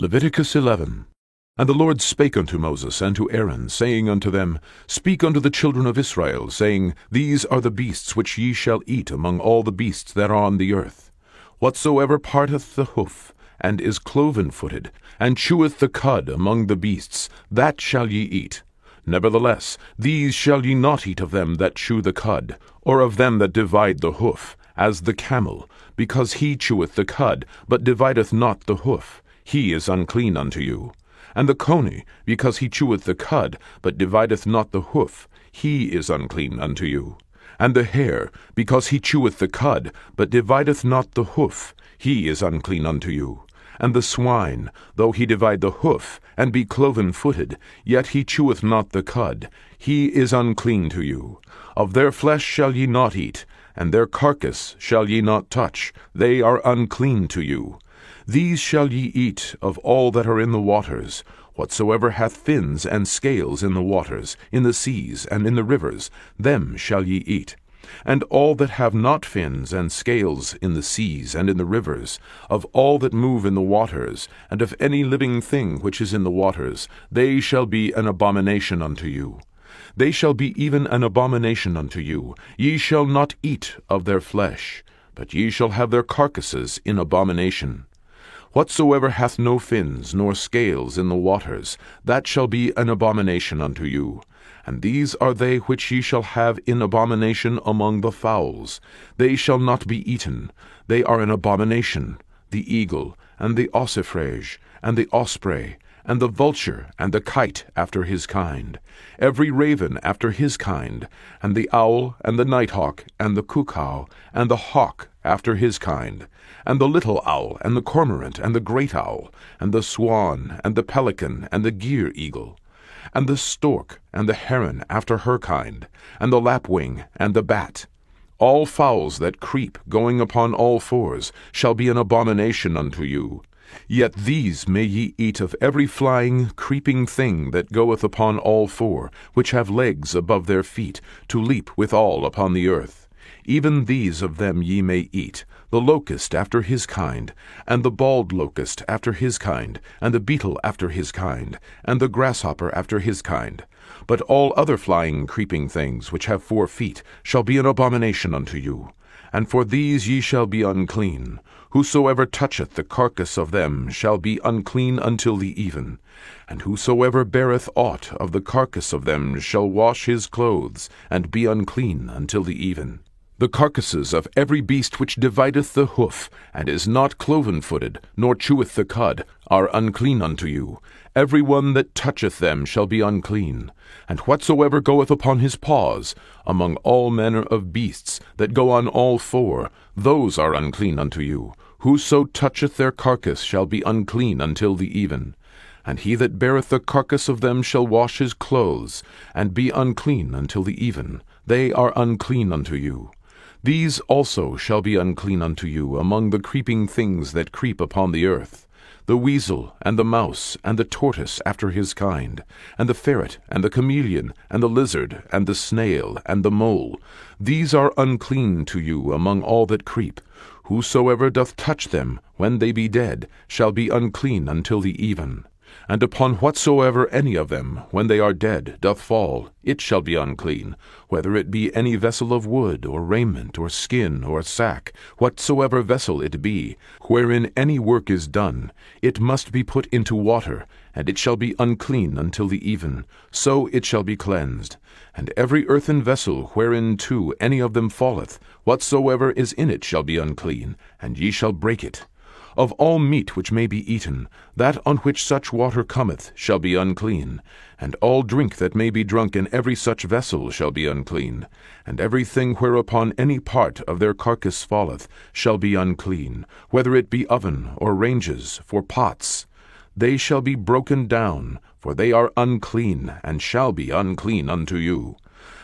Leviticus 11. And the Lord spake unto Moses and to Aaron, saying unto them, Speak unto the children of Israel, saying, These are the beasts which ye shall eat among all the beasts that are on the earth. Whatsoever parteth the hoof, and is cloven-footed, and cheweth the cud among the beasts, that shall ye eat. Nevertheless, these shall ye not eat of them that chew the cud, or of them that divide the hoof, as the camel, because he cheweth the cud, but divideth not the hoof. He is unclean unto you. And the coney, because he cheweth the cud, but divideth not the hoof, he is unclean unto you. And the hare, because he cheweth the cud, but divideth not the hoof, he is unclean unto you. And the swine, though he divide the hoof, and be cloven-footed, yet he cheweth not the cud, he is unclean to you. Of their flesh shall ye not eat, and their carcass shall ye not touch, they are unclean to you. These shall ye eat of all that are in the waters, whatsoever hath fins and scales in the waters, in the seas, and in the rivers, them shall ye eat. And all that have not fins and scales in the seas and in the rivers, of all that move in the waters, and of any living thing which is in the waters, they shall be an abomination unto you. They shall be even an abomination unto you. Ye shall not eat of their flesh, but ye shall have their carcasses in abomination. Whatsoever hath no fins nor scales in the waters, that shall be an abomination unto you. And these are they which ye shall have in abomination among the fowls. They shall not be eaten. They are an abomination, the eagle, and the ossifrage, and the osprey, and the vulture, and the kite after his kind, every raven after his kind, and the owl, and the nighthawk, and the cuckoo, and the hawk after his kind, and the little owl, and the cormorant, and the great owl, and the swan, and the pelican, and the gear-eagle, and the stork, and the heron after her kind, and the lapwing, and the bat. All fowls that creep, going upon all fours, shall be an abomination unto you. Yet these may ye eat of every flying, creeping thing that goeth upon all four, which have legs above their feet, to leap withal upon the earth. Even these of them ye may eat, the locust after his kind, and the bald locust after his kind, and the beetle after his kind, and the grasshopper after his kind. But all other flying, creeping things which have 4 feet shall be an abomination unto you. And for these ye shall be unclean. Whosoever toucheth the carcass of them shall be unclean until the even. And whosoever beareth aught of the carcass of them shall wash his clothes, and be unclean until the even. The carcasses of every beast which divideth the hoof, and is not cloven-footed, nor cheweth the cud, are unclean unto you. Every one that toucheth them shall be unclean. And whatsoever goeth upon his paws, among all manner of beasts that go on all four, those are unclean unto you. Whoso toucheth their carcass shall be unclean until the even. And he that beareth the carcass of them shall wash his clothes, and be unclean until the even. They are unclean unto you. These also shall be unclean unto you among the creeping things that creep upon the earth, the weasel, and the mouse, and the tortoise after his kind, and the ferret, and the chameleon, and the lizard, and the snail, and the mole. These are unclean to you among all that creep. Whosoever doth touch them, when they be dead, shall be unclean until the even. And upon whatsoever any of them, when they are dead, doth fall, it shall be unclean, whether it be any vessel of wood, or raiment, or skin, or sack, whatsoever vessel it be, wherein any work is done, it must be put into water, and it shall be unclean until the even, so it shall be cleansed. And every earthen vessel whereinto any of them falleth, whatsoever is in it shall be unclean, and ye shall break it. Of all meat which may be eaten, that on which such water cometh shall be unclean, and all drink that may be drunk in every such vessel shall be unclean, and everything whereupon any part of their carcass falleth shall be unclean, whether it be oven, or ranges, for pots. They shall be broken down, for they are unclean, and shall be unclean unto you.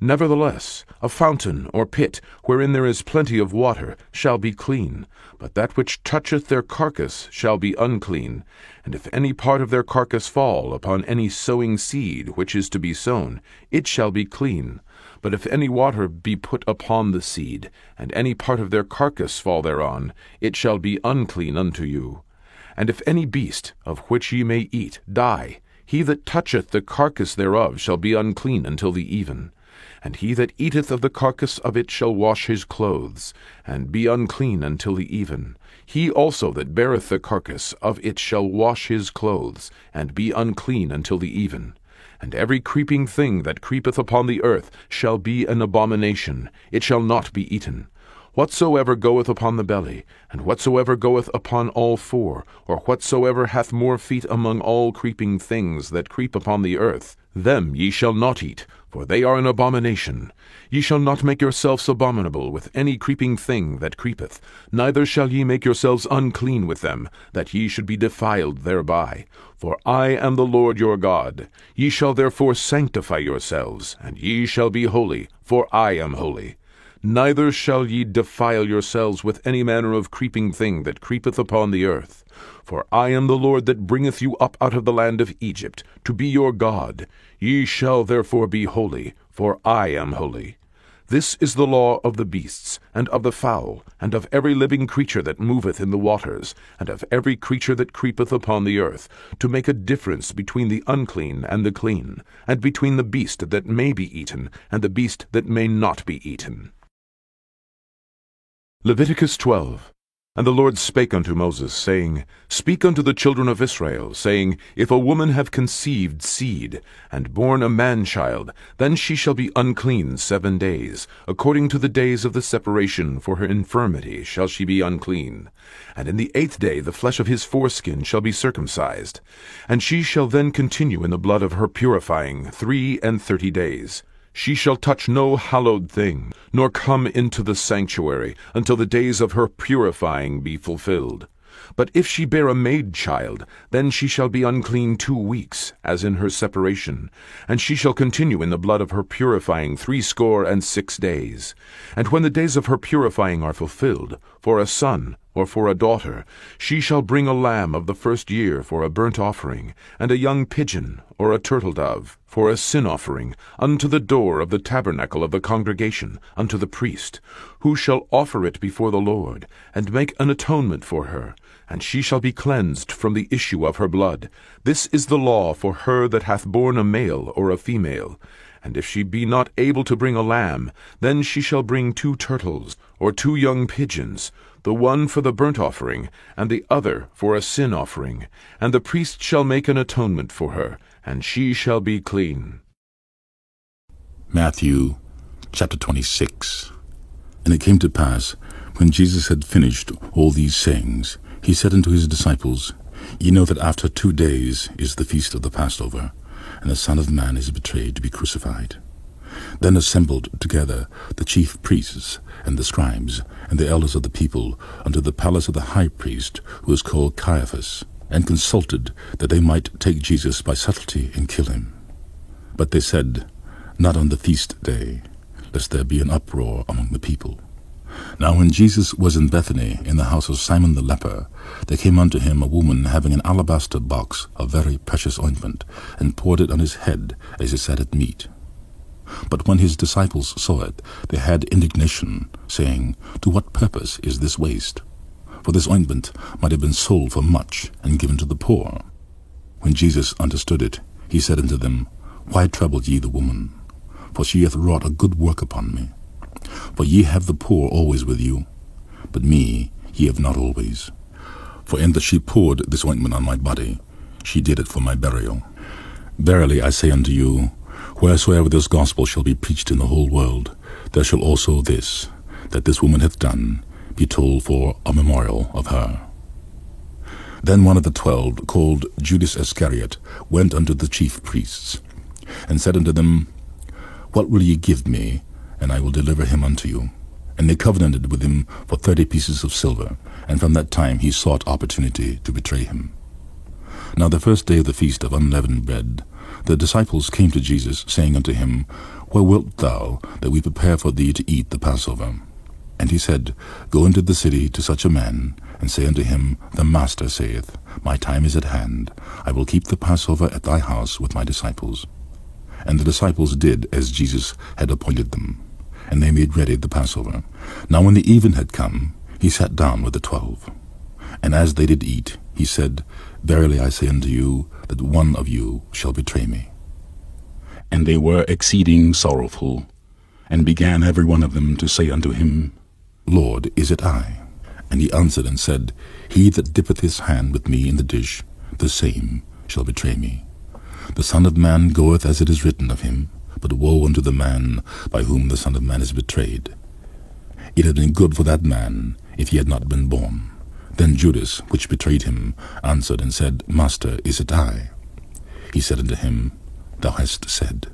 Nevertheless, a fountain or pit, wherein there is plenty of water, shall be clean, but that which toucheth their carcass shall be unclean. And if any part of their carcass fall upon any sowing seed which is to be sown, it shall be clean. But if any water be put upon the seed, and any part of their carcass fall thereon, it shall be unclean unto you. And if any beast, of which ye may eat, die, he that toucheth the carcass thereof shall be unclean until the even. And he that eateth of the carcass of it shall wash his clothes, and be unclean until the even. He also that beareth the carcass of it shall wash his clothes, and be unclean until the even. And every creeping thing that creepeth upon the earth shall be an abomination, it shall not be eaten. Whatsoever goeth upon the belly, and whatsoever goeth upon all four, or whatsoever hath more feet among all creeping things that creep upon the earth, them ye shall not eat, for they are an abomination. Ye shall not make yourselves abominable with any creeping thing that creepeth, neither shall ye make yourselves unclean with them, that ye should be defiled thereby. For I am the Lord your God. Ye shall therefore sanctify yourselves, and ye shall be holy, for I am holy. Neither shall ye defile yourselves with any manner of creeping thing that creepeth upon the earth. For I am the Lord that bringeth you up out of the land of Egypt, to be your God. Ye shall therefore be holy, for I am holy. This is the law of the beasts, and of the fowl, and of every living creature that moveth in the waters, and of every creature that creepeth upon the earth, to make a difference between the unclean and the clean, and between the beast that may be eaten, and the beast that may not be eaten. Leviticus 12. And the Lord spake unto Moses, saying, Speak unto the children of Israel, saying, If a woman have conceived seed, and born a man-child, then she shall be unclean 7 days. According to the days of the separation for her infirmity shall she be unclean. And in the 8th day the flesh of his foreskin shall be circumcised. And she shall then continue in the blood of her purifying 33 days. She shall touch no hallowed thing, nor come into the sanctuary, until the days of her purifying be fulfilled. But if she bear a maid-child, then she shall be unclean 2 weeks, as in her separation, and she shall continue in the blood of her purifying 66 days. And when the days of her purifying are fulfilled, for a son or for a daughter, she shall bring a lamb of the 1st year for a burnt offering, and a young pigeon or a turtle-dove for a sin offering, unto the door of the tabernacle of the congregation, unto the priest, who shall offer it before the Lord, and make an atonement for her, and she shall be cleansed from the issue of her blood. This is the law for her that hath borne a male or a female. And if she be not able to bring a lamb, then she shall bring 2 turtles, or 2 young pigeons, the one for the burnt offering, and the other for a sin offering. And the priest shall make an atonement for her, and she shall be clean. Matthew chapter 26. And it came to pass, when Jesus had finished all these sayings, he said unto his disciples, Ye know that after 2 days is the feast of the Passover, and the Son of Man is betrayed to be crucified. Then assembled together the chief priests, and the scribes, and the elders of the people, unto the palace of the high priest, who was called Caiaphas, and consulted that they might take Jesus by subtlety and kill him. But they said, Not on the feast day, lest there be an uproar among the people. Now when Jesus was in Bethany, in the house of Simon the leper, there came unto him a woman having an alabaster box of very precious ointment, and poured it on his head as he sat at meat. But when his disciples saw it, they had indignation, saying, To what purpose is this waste? For this ointment might have been sold for much, and given to the poor. When Jesus understood it, he said unto them, Why troubled ye the woman? For she hath wrought a good work upon me. For ye have the poor always with you, but me ye have not always. For in that she poured this ointment on my body, she did it for my burial. Verily I say unto you, Wheresoever this gospel shall be preached in the whole world, there shall also this, that this woman hath done, be told for a memorial of her. Then one of the 12, called Judas Iscariot, went unto the chief priests, and said unto them, What will ye give me, and I will deliver him unto you? And they covenanted with him for 30 pieces of silver, and from that time he sought opportunity to betray him. Now the 1st day of the feast of unleavened bread, the disciples came to Jesus, saying unto him, Where wilt thou, that we prepare for thee to eat the Passover? And he said, Go into the city to such a man, and say unto him, The Master saith, My time is at hand. I will keep the Passover at thy house with my disciples. And the disciples did as Jesus had appointed them, and they made ready the Passover. Now when the even had come, he sat down with the 12. And as they did eat, He said, "Verily I say unto you, that one of you shall betray me." And they were exceeding sorrowful, and began every one of them to say unto him, "Lord, is it I?" And he answered and said, "He that dippeth his hand with me in the dish, the same shall betray me. The Son of Man goeth as it is written of him, but woe unto the man by whom the Son of Man is betrayed. It had been good for that man if he had not been born." Then Judas, which betrayed him, answered and said, "Master, is it I?" He said unto him, "Thou hast said."